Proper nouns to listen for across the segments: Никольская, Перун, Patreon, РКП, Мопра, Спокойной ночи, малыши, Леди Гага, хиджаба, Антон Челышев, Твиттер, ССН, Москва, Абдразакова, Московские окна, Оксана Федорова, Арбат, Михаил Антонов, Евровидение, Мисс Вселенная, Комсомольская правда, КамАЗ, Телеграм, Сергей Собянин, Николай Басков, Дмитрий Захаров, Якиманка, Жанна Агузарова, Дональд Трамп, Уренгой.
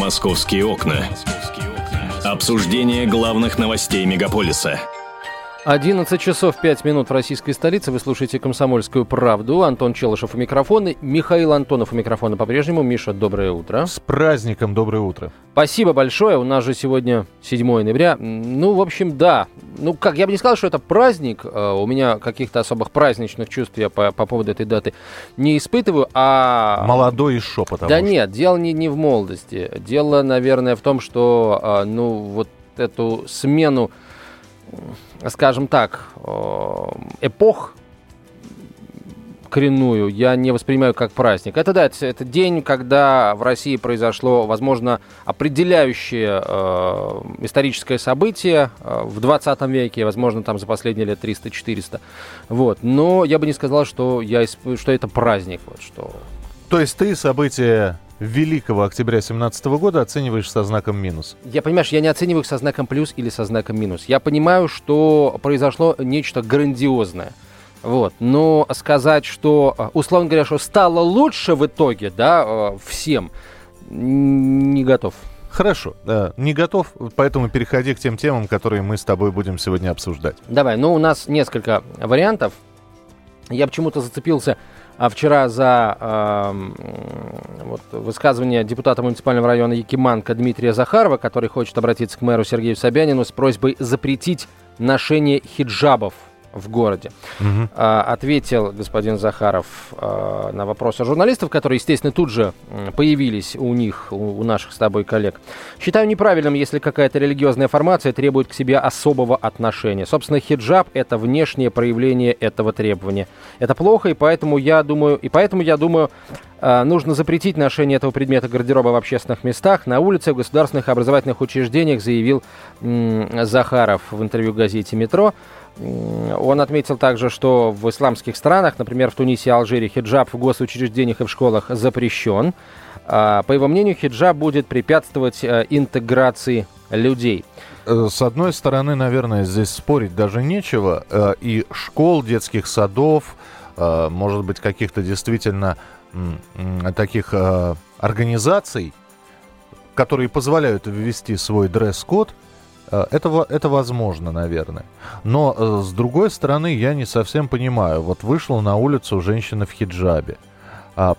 «Московские окна». Обсуждение главных новостей мегаполиса. 11:05 в российской столице. Вы слушаете «Комсомольскую правду». Антон Челышев у микрофона. Михаил Антонов у микрофона по-прежнему. Миша, доброе утро. С праздником, доброе утро. Спасибо большое. У нас же сегодня 7 ноября. Ну, в общем, да. Ну, как, я бы не сказал, что это праздник. У меня каких-то особых праздничных чувств я по поводу этой даты не испытываю, а... Молодой и шо, потому что... Да нет, дело не в молодости. Дело, наверное, в том, что, ну, вот эту смену, скажем так, эпох коренную я не воспринимаю как праздник. Это, да, это день, когда в России произошло, возможно, определяющее историческое событие в 20 веке, возможно, там за последние лет 300-400. Вот. Но я бы не сказал, что это праздник. Вот, что... То есть ты события Великого октября 2017 года оцениваешь со знаком минус? Я, понимаешь, я не оцениваю их со знаком плюс или со знаком минус. Я понимаю, что произошло нечто грандиозное. Вот. Но сказать, что, условно говоря, что стало лучше в итоге, да, всем, не готов. Хорошо, да, не готов, поэтому переходи к тем темам, которые мы с тобой будем сегодня обсуждать. Давай, ну у нас несколько вариантов. Я почему-то зацепился... А вчера за высказывание депутата муниципального района Якиманка Дмитрия Захарова, который хочет обратиться к мэру Сергею Собянину с просьбой запретить ношение хиджабов в городе. Угу. Ответил господин Захаров на вопросы журналистов, которые, естественно, тут же появились у них, у наших с тобой коллег. «Считаю неправильным, если какая-то религиозная формация требует к себе особого отношения. Собственно, хиджаб — это внешнее проявление этого требования. Это плохо, и поэтому я думаю, нужно запретить ношение этого предмета гардероба в общественных местах, на улице, в государственных образовательных учреждениях», заявил Захаров в интервью газете «Метро». Он отметил также, что в исламских странах, например, в Тунисе и Алжире, хиджаб в госучреждениях и в школах запрещен. По его мнению, хиджаб будет препятствовать интеграции людей. С одной стороны, наверное, здесь спорить даже нечего. И школ, детских садов, может быть, каких-то действительно таких организаций, которые позволяют ввести свой дресс-код, это возможно, наверное. Но, с другой стороны, я не совсем понимаю. Вот вышла на улицу женщина в хиджабе.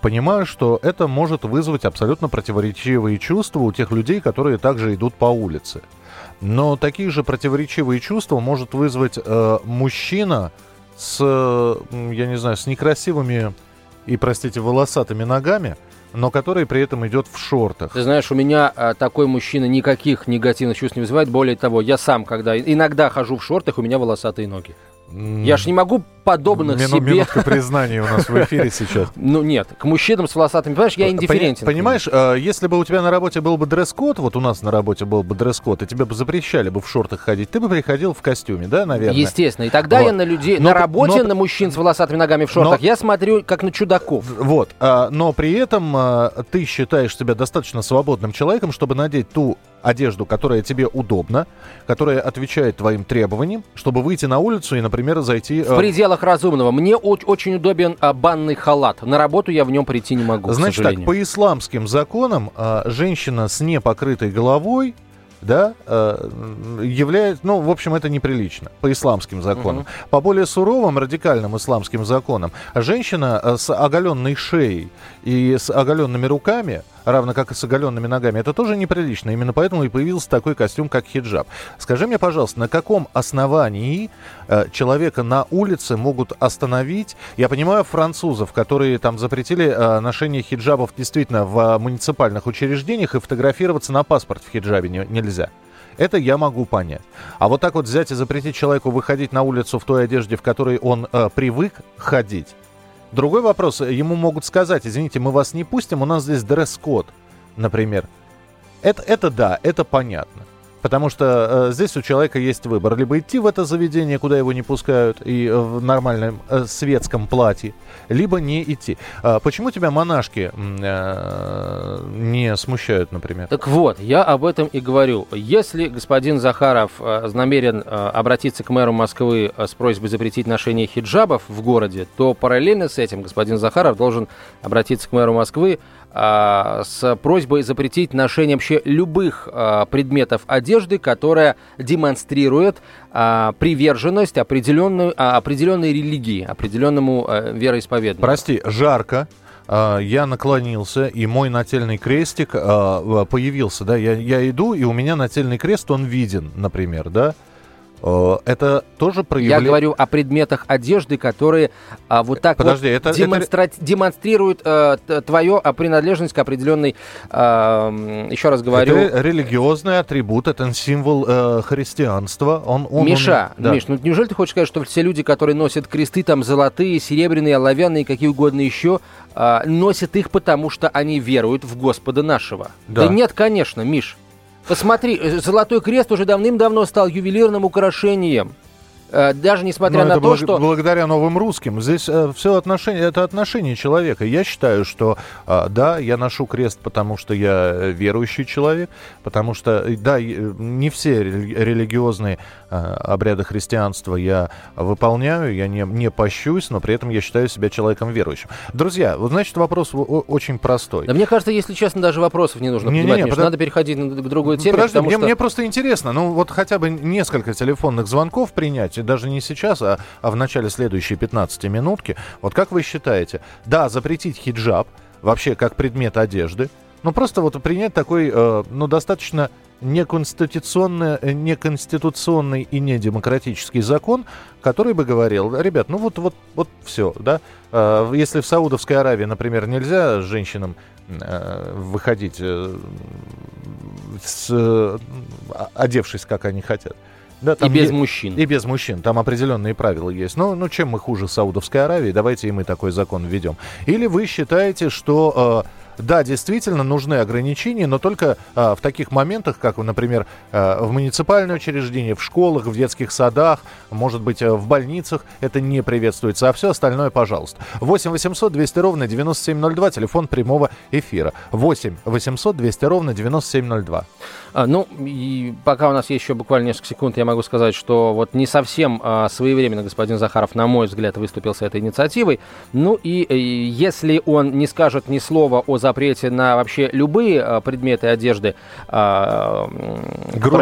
Понимаю, что это может вызвать абсолютно противоречивые чувства у тех людей, которые также идут по улице. Но такие же противоречивые чувства может вызвать мужчина с некрасивыми и, простите, волосатыми ногами, но который при этом идет в шортах. Ты знаешь, у меня такой мужчина никаких негативных чувств не вызывает. Более того, я сам, когда иногда хожу в шортах, у меня волосатые ноги. Я ж не могу подобных себе... Минутка признания у нас в эфире сейчас. Ну нет, к мужчинам с волосатыми, понимаешь, я индифферентен. Понимаешь, если бы у тебя на работе был бы дресс-код, вот у нас на работе был бы дресс-код, и тебе бы запрещали бы в шортах ходить, ты бы приходил в костюме, да, наверное? Естественно, и тогда вот. Я на людей, на работе, на мужчин с волосатыми ногами в шортах, я смотрю как на чудаков. Вот, но при этом ты считаешь себя достаточно свободным человеком, чтобы надеть ту одежду, которая тебе удобна, которая отвечает твоим требованиям, чтобы выйти на улицу и, например, зайти... В пределах разумного. Мне очень удобен банный халат. На работу я в нем прийти не могу, к сожалению. Значит так, по исламским законам женщина с непокрытой головой, да, является... Ну, в общем, это неприлично по исламским законам. Mm-hmm. По более суровым, радикальным исламским законам женщина с оголенной шеей и с оголенными руками, равно как и с оголенными ногами, это тоже неприлично. Именно поэтому и появился такой костюм, как хиджаб. Скажи мне, пожалуйста, на каком основании человека на улице могут остановить? Я понимаю французов, которые там запретили ношение хиджабов действительно в муниципальных учреждениях, и фотографироваться на паспорт в хиджабе нельзя. Это я могу понять. А вот так вот взять и запретить человеку выходить на улицу в той одежде, в которой он привык ходить. Другой вопрос. Ему могут сказать: извините, мы вас не пустим, у нас здесь дресс-код, например. Это да, это понятно. Потому что здесь у человека есть выбор. Либо идти в это заведение, куда его не пускают, и в нормальном светском платье, либо не идти. Почему тебя монашки не смущают, например? Так вот, я об этом и говорю. Если господин Захаров намерен обратиться к мэру Москвы с просьбой запретить ношение хиджабов в городе, то параллельно с этим господин Захаров должен обратиться к мэру Москвы с просьбой запретить ношение вообще любых предметов одежды, которая демонстрирует приверженность определенной религии, определенному вероисповеданию. Прости, жарко. Я наклонился, и мой нательный крестик появился. Да? Я иду, и у меня нательный крест, он виден, например, да? Это тоже проявление... Я говорю о предметах одежды, которые демонстрируют твою принадлежность к определенной... еще раз говорю... Это религиозный атрибут, это символ христианства. Миш, ну неужели ты хочешь сказать, что все люди, которые носят кресты, там золотые, серебряные, оловянные, какие угодно еще, носят их потому, что они веруют в Господа нашего? Да, да нет, конечно, Миш. Посмотри, золотой крест уже давным-давно стал ювелирным украшением. Даже несмотря на то, что... Благодаря новым русским. Здесь все отношение, это отношение человека. Я считаю, что да, я ношу крест, потому что я верующий человек, потому что, да, не все религиозные обряды христианства я выполняю, я не пощусь, но при этом я считаю себя человеком верующим. Друзья, значит, вопрос очень простой. Да, мне кажется, если честно, даже вопросов не нужно поднимать, надо переходить к другой теме. Подожди, мне просто интересно, ну вот хотя бы несколько телефонных звонков принять, даже не сейчас, а в начале следующей 15-минутки. Вот как вы считаете, да, запретить хиджаб вообще как предмет одежды, но просто вот принять такой, достаточно неконституционный и недемократический закон, который бы говорил, ребят, вот все, да. Если в Саудовской Аравии, например, нельзя женщинам выходить, одевшись, как они хотят, да, там мужчин. И без мужчин. Там определенные правила есть. Ну, чем мы хуже Саудовской Аравии? Давайте и мы такой закон введем. Или вы считаете, что... Да, действительно, нужны ограничения, но только в таких моментах, как, например, в муниципальных учреждениях, в школах, в детских садах, может быть, в больницах, это не приветствуется, а все остальное, пожалуйста. 8 800 200 ровно 9702, телефон прямого эфира. 8 800 200 ровно 9702. И пока у нас есть еще буквально несколько секунд, я могу сказать, что вот не совсем своевременно господин Захаров, на мой взгляд, выступил с этой инициативой. Если он не скажет ни слова о запрете на вообще любые предметы одежды. Грош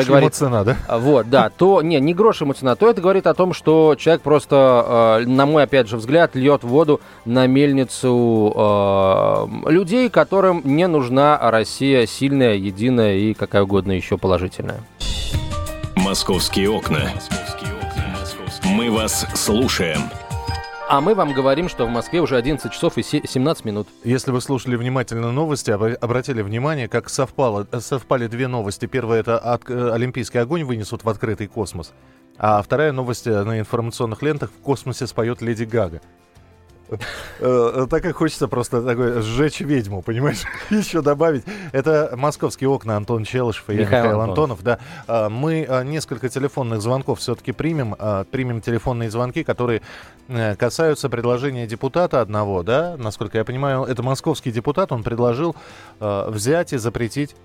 ему цена, да? Вот, да. То, не грош ему цена, то это говорит о том, что человек просто, на мой, опять же, взгляд, льет воду на мельницу людей, которым не нужна Россия сильная, единая и какая угодно еще положительная. Московские окна. Мы вас слушаем. А мы вам говорим, что в Москве уже 11 часов и 17 минут. Если вы слушали внимательно новости, обратили внимание, как совпали две новости. Первая – это олимпийский огонь вынесут в открытый космос. А вторая новость – на информационных лентах в космосе споет Леди Гага. Так и хочется просто такой сжечь ведьму, понимаешь? Еще добавить. Это «Московские окна», Антон Челышев и Михаил Антонов. Да. Мы несколько телефонных звонков все-таки примем. Примем телефонные звонки, которые касаются предложения депутата одного. Да? Насколько я понимаю, это московский депутат. Он предложил взять и запретить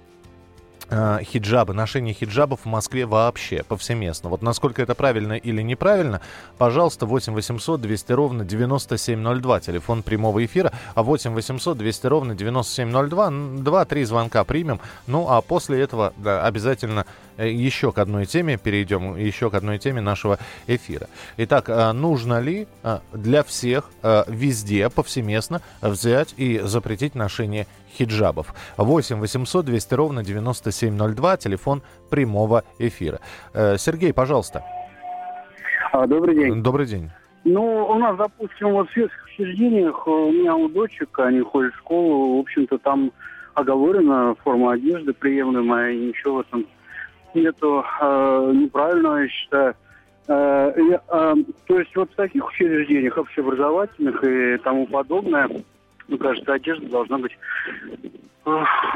хиджабы, ношение хиджабов в Москве вообще, повсеместно. Вот насколько это правильно или неправильно, пожалуйста, 8 800 200 ровно 9702, телефон прямого эфира, 8 800 200 ровно 9702, 2-3 звонка примем, а после этого обязательно еще к одной теме перейдем, еще к одной теме нашего эфира. Итак, нужно ли для всех везде, повсеместно взять и запретить ношение хиджабов? 8 800 200 ровно 9702, телефон прямого эфира. Сергей, пожалуйста. Добрый день. Добрый день. У нас, допустим, в светских учреждениях, у меня у дочек, они ходят в школу, в общем-то, там оговорена форма одежды приемлемая, и ничего в этом нету неправильного, я считаю. То есть вот в таких учреждениях, общеобразовательных и тому подобное, мне кажется, одежда должна быть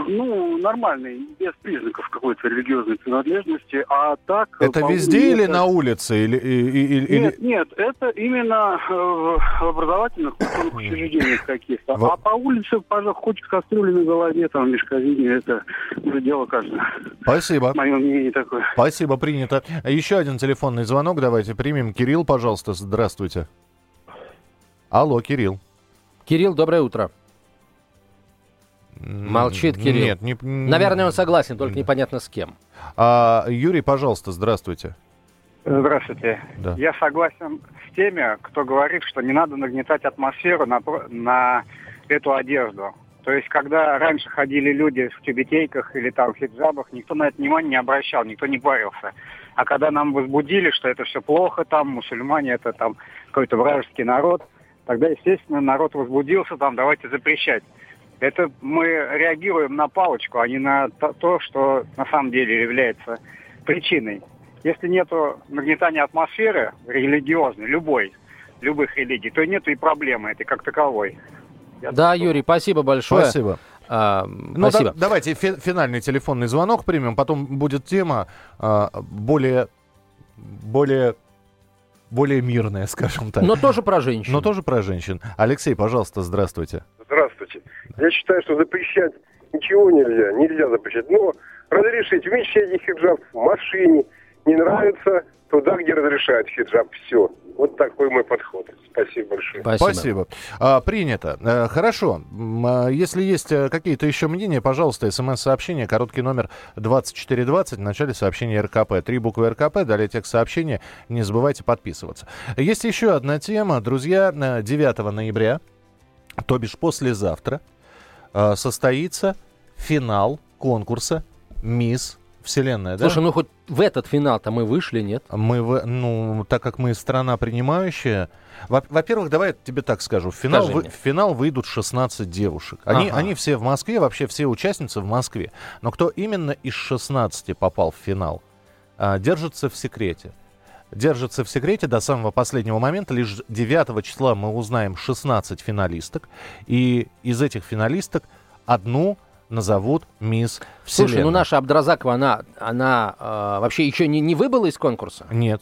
Ну, нормальный, без признаков какой-то религиозной принадлежности, а так... Это везде или на улице? Нет, это именно в образовательных учреждениях каких-то. А по улице, пожалуйста, хоть кастрюли на голове, там, мешковине, это уже дело каждого. Спасибо. Мое мнение такое. Спасибо, принято. Еще один телефонный звонок давайте примем. Кирилл, пожалуйста, здравствуйте. Алло, Кирилл. Кирилл, доброе утро. Молчит Кирилл. Нет, наверное, он согласен, только непонятно с кем. Юрий, пожалуйста, здравствуйте. Здравствуйте. Да. Я согласен с теми, кто говорит, что не надо нагнетать атмосферу на эту одежду. То есть, когда раньше ходили люди в тюбетейках или там в хиджабах, никто на это внимание не обращал, никто не парился. А когда нам возбудили, что это все плохо, там мусульмане, это там какой-то вражеский народ, тогда, естественно, народ возбудился, там давайте запрещать. Это мы реагируем на палочку, а не на то, что на самом деле является причиной. Если нету нагнетания атмосферы религиозной, любых религий, то нету и проблемы этой как таковой. Юрий, спасибо большое. Спасибо. Спасибо. Давайте финальный телефонный звонок примем, потом будет тема более мирная, скажем так. Но тоже про женщин. Алексей, пожалуйста, здравствуйте. Здравствуйте. Я считаю, что запрещать ничего нельзя запрещать. Но разрешить в мечети хиджаб, в машине. Не нравится туда, где разрешают хиджаб. Все. Вот такой мой подход. Спасибо большое. Спасибо. Принято. Хорошо. Если есть какие-то еще мнения, пожалуйста, смс-сообщение, короткий номер 2420, в начале сообщения РКП. 3 буквы РКП, далее текст сообщения. Не забывайте подписываться. Есть еще одна тема. Друзья, 9 ноября, то бишь послезавтра, состоится финал конкурса «Мисс Вселенная», да? Слушай, ну хоть в этот финал-то мы вышли, нет? Так как мы страна принимающая... Во-первых, давай я тебе так скажу. В финал выйдут 16 девушек. Они все в Москве, вообще все участницы в Москве. Но кто именно из 16 попал в финал, держится в секрете. Держится в секрете до самого последнего момента. Лишь 9 числа мы узнаем 16 финалисток. И из этих финалисток одну... назовут «Мисс Вселенная». Слушай, наша Абдразакова, она вообще еще не выбыла из конкурса? Нет.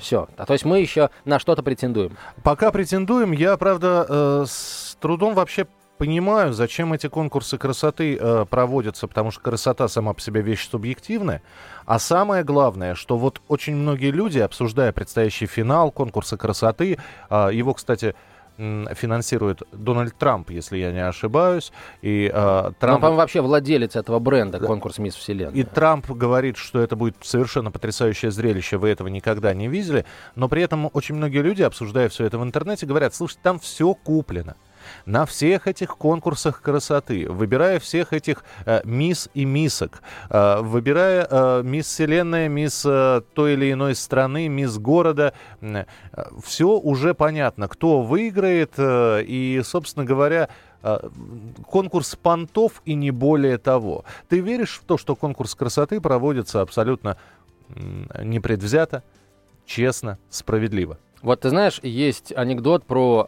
Все. То есть мы еще на что-то претендуем? Пока претендуем. Я, правда, с трудом вообще понимаю, зачем эти конкурсы красоты проводятся, потому что красота сама по себе вещь субъективная. А самое главное, что вот очень многие люди, обсуждая предстоящий финал конкурса красоты, его, кстати, финансирует Дональд Трамп, если я не ошибаюсь. И Трамп... Он, по-моему, вообще владелец этого бренда, конкурс «Мисс Вселенная». И Трамп говорит, что это будет совершенно потрясающее зрелище, вы этого никогда не видели. Но при этом очень многие люди, обсуждая все это в интернете, говорят: слушайте, там все куплено. На всех этих конкурсах красоты, выбирая всех этих мисс и миссок, выбирая мисс Вселенная, мисс той или иной страны, мисс города, все уже понятно, кто выиграет, и, собственно говоря, конкурс понтов и не более того. Ты веришь в то, что конкурс красоты проводится абсолютно непредвзято, честно, справедливо? Вот ты знаешь, есть анекдот про,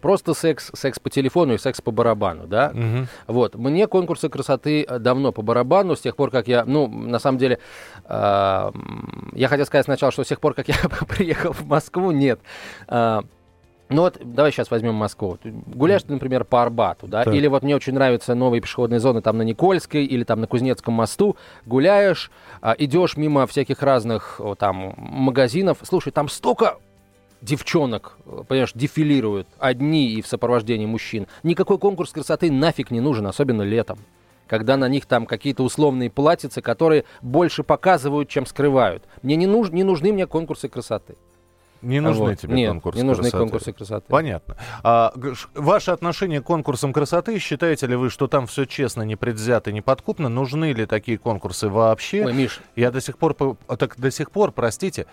просто секс по телефону и секс по барабану, да? Угу. Вот, мне конкурсы красоты давно по барабану, с тех пор, как я, на самом деле, я хотел сказать сначала, что с тех пор, как я приехал в Москву, нет. Давай сейчас возьмем Москву. Гуляешь ты, например, по Арбату, да? Так. Или вот мне очень нравятся новые пешеходные зоны там на Никольской или там на Кузнецком мосту. Гуляешь, идешь мимо всяких разных там магазинов. Слушай, там столько... девчонок, понимаешь, дефилируют одни и в сопровождении мужчин. Никакой конкурс красоты нафиг не нужен, особенно летом, когда на них там какие-то условные платьицы, которые больше показывают, чем скрывают. Мне не нужны мне конкурсы красоты. Не нужны тебе конкурсы красоты. Не нужны конкурсы красоты. Понятно. Ваше отношение к конкурсам красоты, считаете ли вы, что там все честно, непредвзято, неподкупно? Нужны ли такие конкурсы вообще? Ой, Миш. Я до сих пор, простите,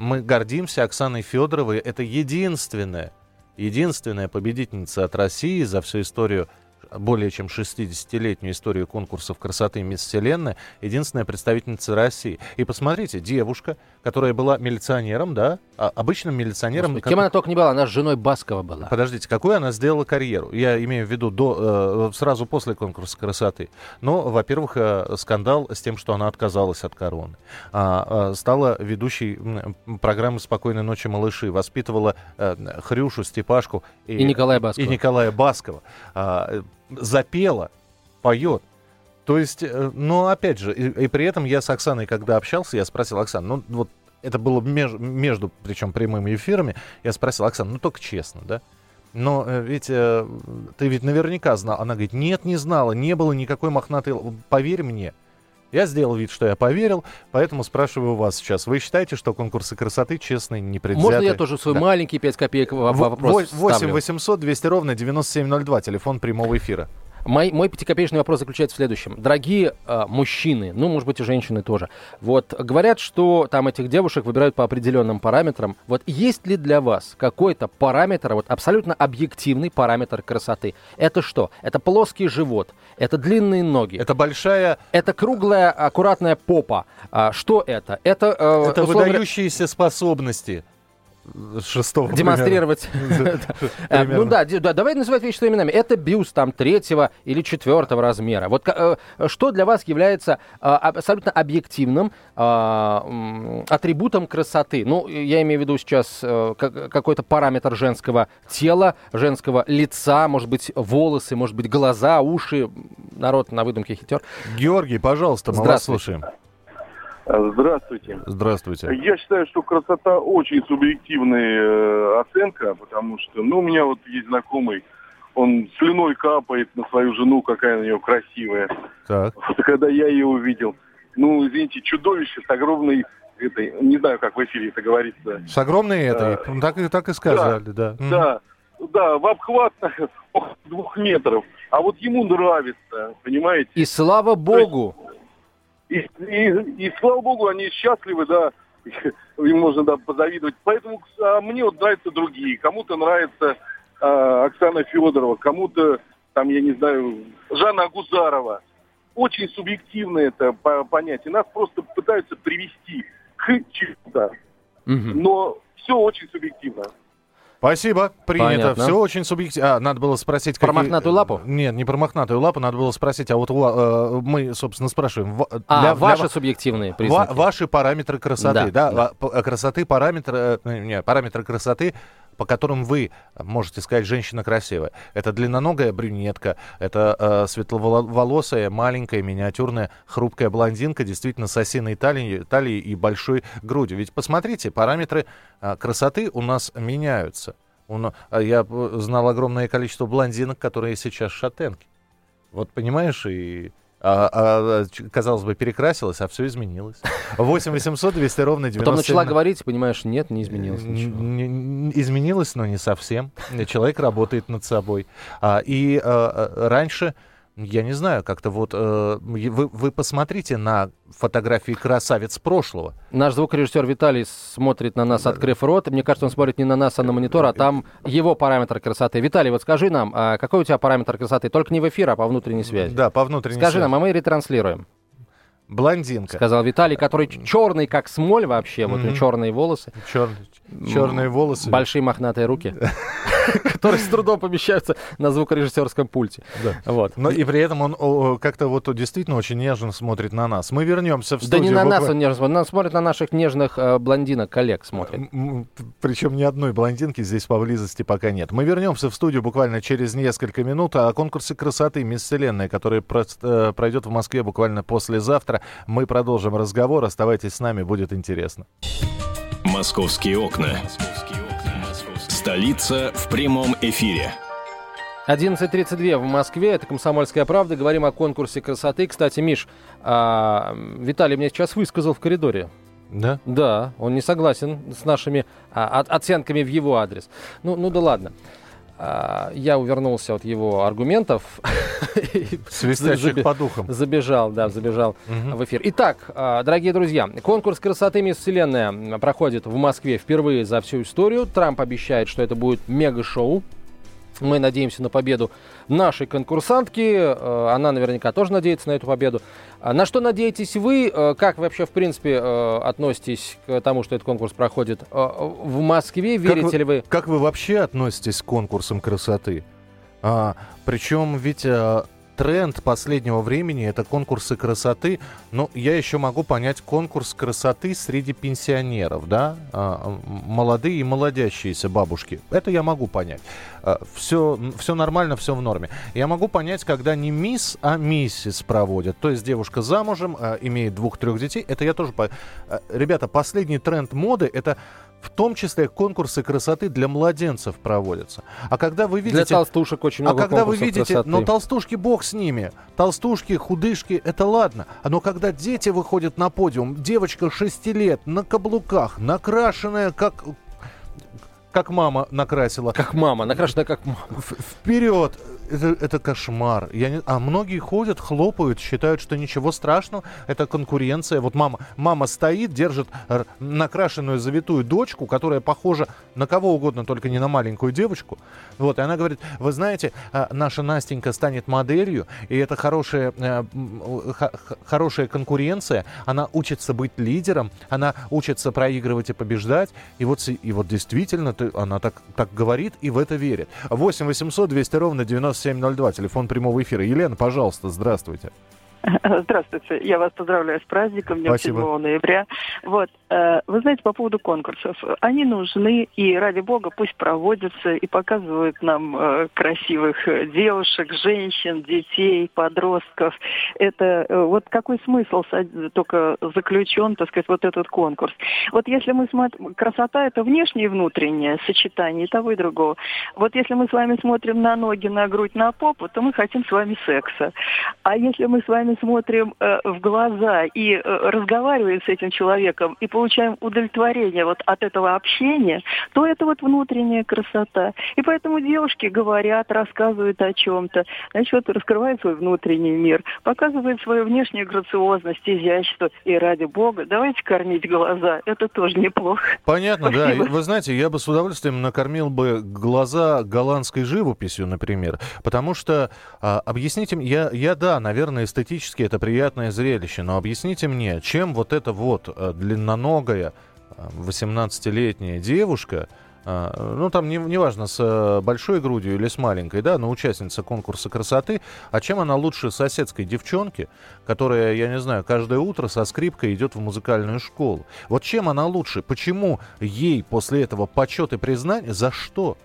мы гордимся Оксаной Федоровой. Это единственная победительница от России за всю историю более чем 60-летнюю историю конкурсов красоты «Мисс Вселенная», единственная представительница России. И посмотрите, девушка, которая была милиционером, да, обычным милиционером... Господи, кем она только не была, она с женой Баскова была. Подождите, какую она сделала карьеру? Я имею в виду сразу после конкурса красоты. Но, во-первых, скандал с тем, что она отказалась от короны. Стала ведущей программы «Спокойной ночи, малыши», воспитывала Хрюшу, Степашку и Николая Баскова. Запела, поет. То есть, ну, опять же, и при этом я с Оксаной, когда общался, я спросил Оксану, ну, вот это было между, причем, прямыми эфирами, я спросил Оксану, ну, только честно, да? Но ведь ты ведь наверняка знал. Она говорит, нет, не знала, не было никакой мохнатой... Поверь мне. Я сделал вид, что я поверил, поэтому спрашиваю вас сейчас. Вы считаете, что конкурсы красоты честные, непредвзятые? Можно я тоже свой маленький 5 копеек вопрос ставлю? 8 800 200 ровно 9702, телефон прямого эфира. Мой пятикопеечный вопрос заключается в следующем. Дорогие мужчины, ну, может быть, и женщины тоже, вот, говорят, что там этих девушек выбирают по определенным параметрам. Вот есть ли для вас какой-то параметр, вот, абсолютно объективный параметр красоты? Это что? Это плоский живот, это длинные ноги. Это большая... Это круглая, аккуратная попа. Что это? Это выдающиеся способности. Шестого демонстрировать. Ну да, давай называть вещи своими именами. Это бюст там 3-го или 4-го размера. Вот что для вас является абсолютно объективным атрибутом красоты? Ну, я имею в виду сейчас какой-то параметр женского тела, женского лица, может быть, волосы, может быть, глаза, уши. Народ на выдумке хитер. Георгий, пожалуйста, мы вас слушаем. Здравствуйте. Здравствуйте. Я считаю, что красота очень субъективная оценка, потому что, ну, у меня вот есть знакомый, он слюной капает на свою жену, какая у нее красивая. Так. Когда я ее увидел, ну, извините, чудовище с огромной, не знаю, как в эфире это говорится. С огромной этой, так и сказали, да. Да, да, в обхват 2 метров, а вот ему нравится, понимаете. И слава богу. И слава богу, они счастливы, да, им можно, да, позавидовать. Поэтому мне вот нравятся другие. Кому-то нравится Оксана Федорова, кому-то, там, я не знаю, Жанна Агузарова. Очень субъективно это понятие. Нас просто пытаются привести к чему-то. Но все очень субъективно. Спасибо, принято. Понятно. Все очень субъективно. Надо было спросить... Про мохнатую лапу? Нет, не про мохнатую лапу, надо было спросить, а вот мы, собственно, спрашиваем... Ваши субъективные признаки? Ваши параметры красоты, да. Красоты, параметры красоты, по которым вы можете сказать, женщина красивая. Это длинноногая брюнетка, это светловолосая, маленькая, миниатюрная, хрупкая блондинка, действительно с осиной талией и большой грудью. Ведь посмотрите, параметры красоты у нас меняются. Я знал огромное количество блондинок, которые сейчас шатенки. Вот понимаешь, и... казалось бы, перекрасилась, а все изменилось. 8 800 200 ровно 97. Потом начала говорить, понимаешь, нет, не изменилось ничего. Изменилось, но не совсем. Человек работает над собой. И раньше, я не знаю, как-то вот... Вы посмотрите на фотографии красавиц прошлого. Наш звукорежиссер Виталий смотрит на нас, открыв рот. Мне кажется, он смотрит не на нас, а на монитор, а там его параметр красоты. Виталий, вот скажи нам, какой у тебя параметр красоты? Только не в эфир, а по внутренней связи. Да, по внутренней связи. Скажи нам, а мы ретранслируем. Блондинка. Сказал Виталий, который черный, как смоль вообще. Вот у черные волосы. Черные волосы. Большие мохнатые руки. Которые с трудом помещаются на звукорежиссерском пульте. Да. Вот. Но и при этом он как-то вот действительно очень нежно смотрит на нас. Мы вернемся в студию. Да не на нас он нежно смотрит, он смотрит на наших нежных блондинок, коллег смотрит. Причем ни одной блондинки здесь поблизости пока нет. Мы вернемся в студию буквально через несколько минут. О конкурсе красоты «Мисс Вселенная», который пройдет в Москве буквально послезавтра, мы продолжим разговор. Оставайтесь с нами, будет интересно. «Московские окна». Столица в прямом эфире. 11:32 в Москве. Это «Комсомольская правда». Говорим о конкурсе красоты. Кстати, Миш, Виталий меня сейчас высказал в коридоре. Да? Да, он не согласен с нашими оценками в его адрес. Ну да ладно. Я увернулся от его аргументов. Свистящих по духам. Забежал в эфир. Итак, дорогие друзья, конкурс красоты «Мисс Вселенная» проходит в Москве впервые за всю историю. Трамп обещает, что это будет мега-шоу. Мы надеемся на победу нашей конкурсантки. Она наверняка тоже надеется на эту победу. На что надеетесь вы? Как вы вообще, в принципе, относитесь к тому, что этот конкурс проходит в Москве? Верите ли вы? Как вы вообще относитесь к конкурсам красоты? Причем ведь тренд последнего времени — это конкурсы красоты. Но я еще могу понять конкурс красоты среди пенсионеров, да? Молодые и молодящиеся бабушки. Это я могу понять. Все нормально, все в норме. Я могу понять, когда не мисс, а миссис проводят. То есть девушка замужем, имеет 2-3 детей. Это я тоже... Ребята, последний тренд моды — это... В том числе конкурсы красоты для младенцев проводятся. А когда вы видите... Для толстушек очень много конкурсов красоты. Но толстушки, бог с ними. Толстушки, худышки, это ладно. Но когда дети выходят на подиум, девочка 6 лет, на каблуках, накрашенная как мама накрасила. Как мама, накрашенная как мама. Вперед! Это кошмар. А многие ходят, хлопают, считают, что ничего страшного. Это конкуренция. Вот мама стоит, держит накрашенную завитую дочку, которая похожа на кого угодно, только не на маленькую девочку. Вот, и она говорит, вы знаете, наша Настенька станет моделью, и это хорошая конкуренция. Она учится быть лидером, она учится проигрывать и побеждать. И вот действительно, она так говорит и в это верит. 8 800 200 ровно 90 702, телефон прямого эфира. Елена, пожалуйста, здравствуйте. Здравствуйте, я вас поздравляю с праздником, днем 7 ноября. Вот, вы знаете, по поводу конкурсов, они нужны, и ради бога пусть проводятся и показывают нам красивых девушек, женщин, детей, подростков. Это вот какой смысл только заключен, так сказать, вот этот конкурс. Вот если мы смотрим, красота это внешнее и внутреннее сочетание и того и другого. Вот если мы с вами смотрим на ноги, на грудь, на попу, то мы хотим с вами секса. А если мы с вами смотрим в глаза и разговариваем с этим человеком и получаем удовлетворение вот от этого общения, то это вот внутренняя красота. И поэтому девушки говорят, рассказывают о чем-то, значит, вот раскрывают свой внутренний мир, показывают свою внешнюю грациозность, изящество. И ради бога, давайте кормить глаза. Это тоже неплохо. Понятно, спасибо. Да. Вы знаете, я бы с удовольствием накормил бы глаза голландской живописью, например. Потому что, объясните мне, я, наверное, эстетически это приятное зрелище, но объясните мне, чем вот эта вот длинноногая 18-летняя девушка, ну там неважно, с большой грудью или с маленькой, да, но участница конкурса красоты, а чем она лучше соседской девчонки, которая, я не знаю, каждое утро со скрипкой идет в музыкальную школу? Вот чем она лучше? Почему ей после этого почет и признание? За что?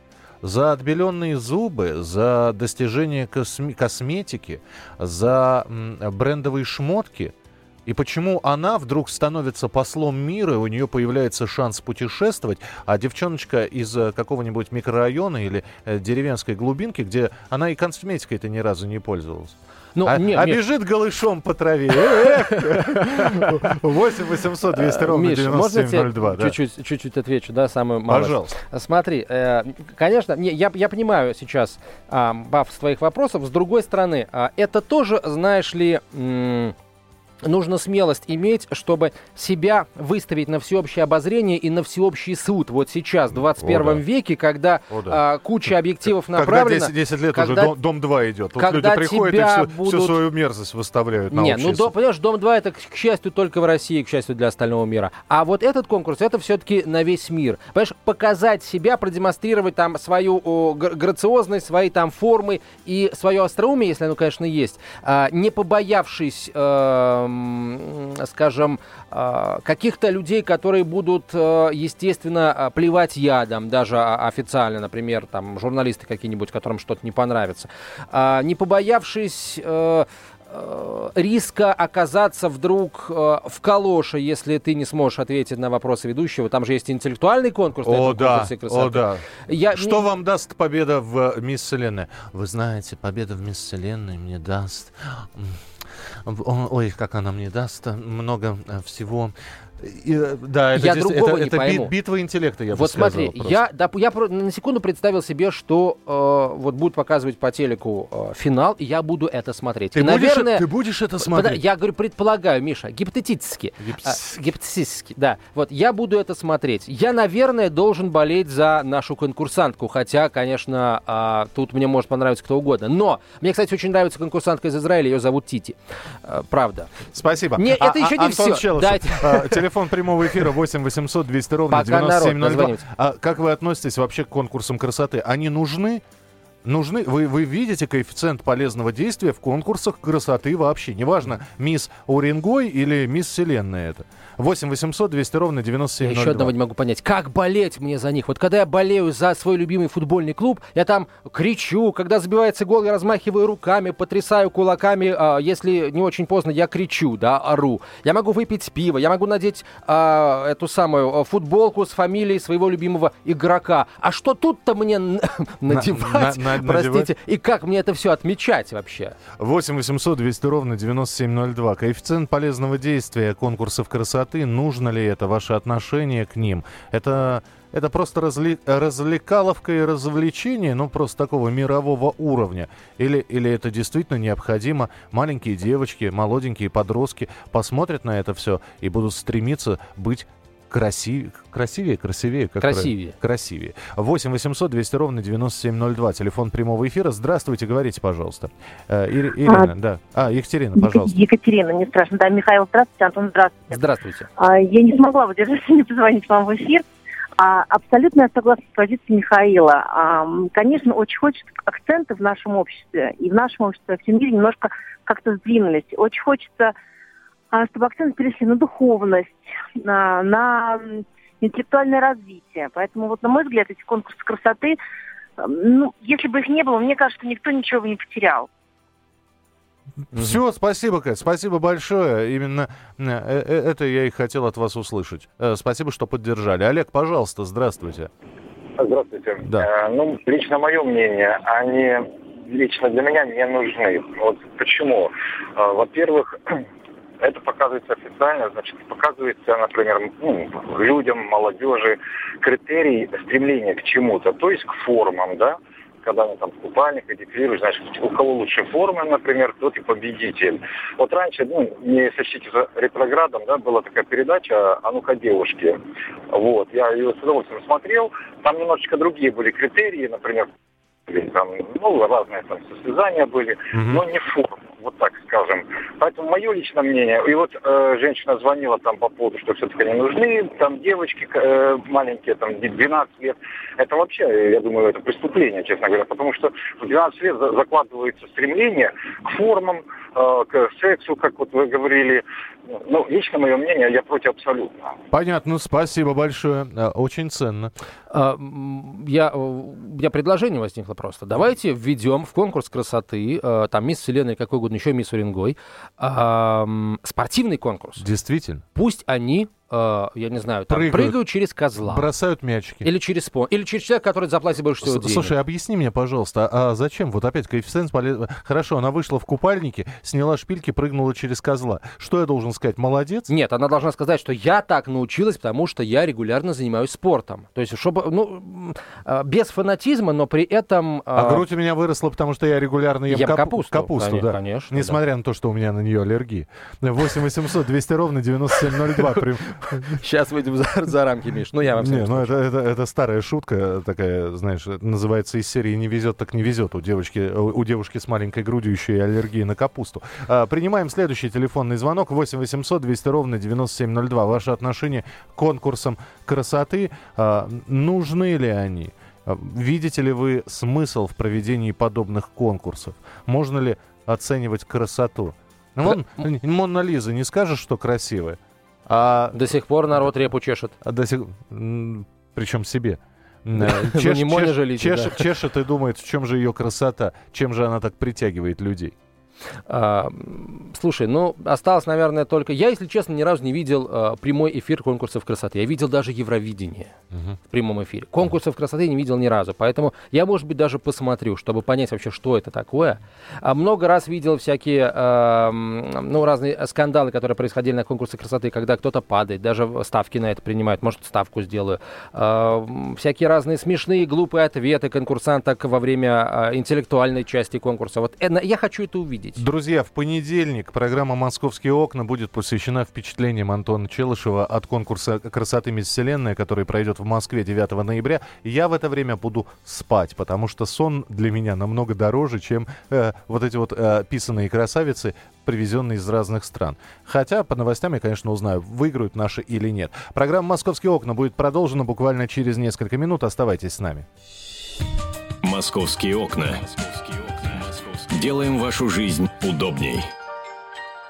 За отбеленные зубы, за достижение косметики, за брендовые шмотки. И почему она вдруг становится послом мира, у нее появляется шанс путешествовать, а девчоночка из какого-нибудь микрорайона или деревенской глубинки, где она и косметикой-то ни разу не пользовалась. Ну, нет. Бежит голышом по траве. 8 800 200 ровно 9702. Чуть-чуть отвечу, да, самую малость. Пожалуйста. Смотри, конечно, я понимаю сейчас пафос твоих вопросов. С другой стороны, это тоже, знаешь ли... Нужно смелость иметь, чтобы себя выставить на всеобщее обозрение и на всеобщий суд. Вот сейчас, в 21 веке, когда куча объективов направлена... Когда 10 лет когда, уже Дом-2 идет. Вот люди приходят и всю свою мерзость выставляют на общество. Понимаешь, Дом-2 это, к счастью, только в России, к счастью, для остального мира. А вот этот конкурс, это все-таки на весь мир. Понимаешь, показать себя, продемонстрировать там свою грациозность, свои там формы и свое остроумие, если оно, конечно, есть, не побоявшись... скажем, каких-то людей, которые будут, естественно, плевать ядом, даже официально, например, там, журналисты какие-нибудь, которым что-то не понравится, не побоявшись риска оказаться вдруг в калоше, если ты не сможешь ответить на вопросы ведущего. Там же есть интеллектуальный конкурс. Что вам даст победа в «Мисс Вселенная»? Вы знаете, победа в «Мисс Вселенной» мне даст... Ой, как она мне даст много всего. Да, это, я другого это, не пойму. Битва интеллекта, я бы сказал. Вот смотри, я на секунду представил себе, что вот будут показывать по телеку финал, и я буду это смотреть. Ты будешь это смотреть? Я говорю, предполагаю, Миша, гипотетически, да. Вот, я буду это смотреть. Я, наверное, должен болеть за нашу конкурсантку, хотя, конечно, тут мне может понравиться кто угодно. Но мне, кстати, очень нравится конкурсантка из Израиля, ее зовут Тити. Правда. Спасибо. Не, это еще не Антон все. Телефон прямого эфира 8 800 200 ровно 9702. А как вы относитесь вообще к конкурсам красоты? Они нужны? Нужны. Вы видите коэффициент полезного действия в конкурсах красоты вообще. Неважно, мисс Уренгой или мисс Вселенная это. 8 800 200 ровно 9702. Я еще одного не могу понять. Как болеть мне за них? Вот когда я болею за свой любимый футбольный клуб, я там кричу, когда забивается гол, я размахиваю руками, потрясаю кулаками. Если не очень поздно, я кричу, да, ору. Я могу выпить пиво, я могу надеть эту самую футболку с фамилией своего любимого игрока. А что тут-то мне надевать? Простите, и как мне это все отмечать вообще? 8 800 200 ровно 9702. Коэффициент полезного действия конкурсов красоты. Нужно ли это? Ваше отношение к ним? Это просто развлекаловка и развлечение, ну, просто такого мирового уровня. Или это действительно необходимо? Маленькие девочки, молоденькие подростки посмотрят на это все и будут стремиться быть красивее. 8 800 200 ровно 9702. Телефон прямого эфира. Здравствуйте, говорите, пожалуйста. Ирина, да. Екатерина, пожалуйста. Екатерина, не страшно. Да, Михаил, здравствуйте. Антон, здравствуйте. Здравствуйте. Я не смогла удержаться, не позвонить вам в эфир. Абсолютно я согласна с позицией Михаила. Конечно, очень хочется акценты в нашем обществе. И в нашем обществе, в всем мире немножко как-то сдвинулись. Очень хочется, чтобы акценты перешли на духовность, на интеллектуальное развитие. Поэтому, вот, на мой взгляд, эти конкурсы красоты, ну, если бы их не было, мне кажется, никто ничего бы не потерял. Все, спасибо, Кать, спасибо большое. Именно это я и хотел от вас услышать. Спасибо, что поддержали. Олег, пожалуйста, здравствуйте. Здравствуйте. Да. Ну, лично мое мнение, они лично для меня не нужны. Вот почему? Во-первых, это показывается официально, значит, показывается, например, людям, молодежи, критерий стремления к чему-то, то есть к формам, да, когда они там в купальниках дефилируют, значит, у кого лучше формы, например, тот и победитель. Вот раньше, не сочтите за ретроградом, да, была такая передача «А ну-ка, девушки». Вот, я ее с удовольствием смотрел, там немножечко другие были критерии, например, там, ну, разные там состязания были, но не форма, вот так скажем. Поэтому мое личное мнение, и вот женщина звонила там по поводу, что все-таки не нужны, там девочки маленькие, там 12 лет, это вообще, я думаю, это преступление, честно говоря, потому что в 12 лет закладывается стремление к формам, к сексу, как вот вы говорили. Ну, лично мое мнение, я против абсолютно. Понятно, спасибо большое, очень ценно. У меня предложение возникло просто. Давайте введем в конкурс красоты, там мисс Вселенная, какой угодно, еще мисс Уренгой, спортивный конкурс. Действительно. Пусть они, я не знаю, там прыгают через козла. Бросают мячики. Или через человека, который заплатит больше всего денег. Слушай, объясни мне, пожалуйста, а зачем? Вот опять коэффициент полезный. Хорошо, она вышла в купальнике, сняла шпильки, прыгнула через козла. Что я должен сказать? Молодец? Нет, она должна сказать, что я так научилась, потому что я регулярно занимаюсь спортом. То есть, чтобы, без фанатизма, но при этом... А грудь у меня выросла, потому что я регулярно ем капусту, да. Конечно, несмотря на то, что у меня на нее аллергия. 8800 200 ровно 9702. Сейчас выйдем за рамки, Миш. Я вам скажу. Это старая шутка такая, знаешь, называется из серии «Не везет, так не везет». У девушки с маленькой грудью еще и аллергия на капусту. Принимаем следующий телефонный звонок. 8 800 200 ровно 9702. Ваше отношение к конкурсам красоты. Нужны ли они? Видите ли вы смысл в проведении подобных конкурсов? Можно ли оценивать красоту? Мона Лиза не скажешь, что красивая? До сих пор народ репу чешет. Причем себе. Чешет и думает, в чем же ее красота, чем же она так притягивает людей. Слушай, ну, осталось, наверное, только... Я, если честно, ни разу не видел прямой эфир конкурсов красоты. Я видел даже Евровидение в прямом эфире. Конкурсов красоты не видел ни разу. Поэтому я, может быть, даже посмотрю, чтобы понять вообще, что это такое. Много раз видел всякие, ну, разные скандалы, которые происходили на конкурсах красоты, когда кто-то падает, даже ставки на это принимают. Может, ставку сделаю. Всякие разные смешные, глупые ответы конкурсанта во время интеллектуальной части конкурса. Вот я хочу это увидеть. Друзья, в понедельник программа «Московские окна» будет посвящена впечатлениям Антона Челышева от конкурса красоты «Мисс Вселенная», который пройдет в Москве 9 ноября. Я в это время буду спать, потому что сон для меня намного дороже, чем вот эти вот писаные красавицы, привезенные из разных стран. Хотя по новостям я, конечно, узнаю, выиграют наши или нет. Программа «Московские окна» будет продолжена буквально через несколько минут. Оставайтесь с нами. «Московские окна». Делаем вашу жизнь удобней.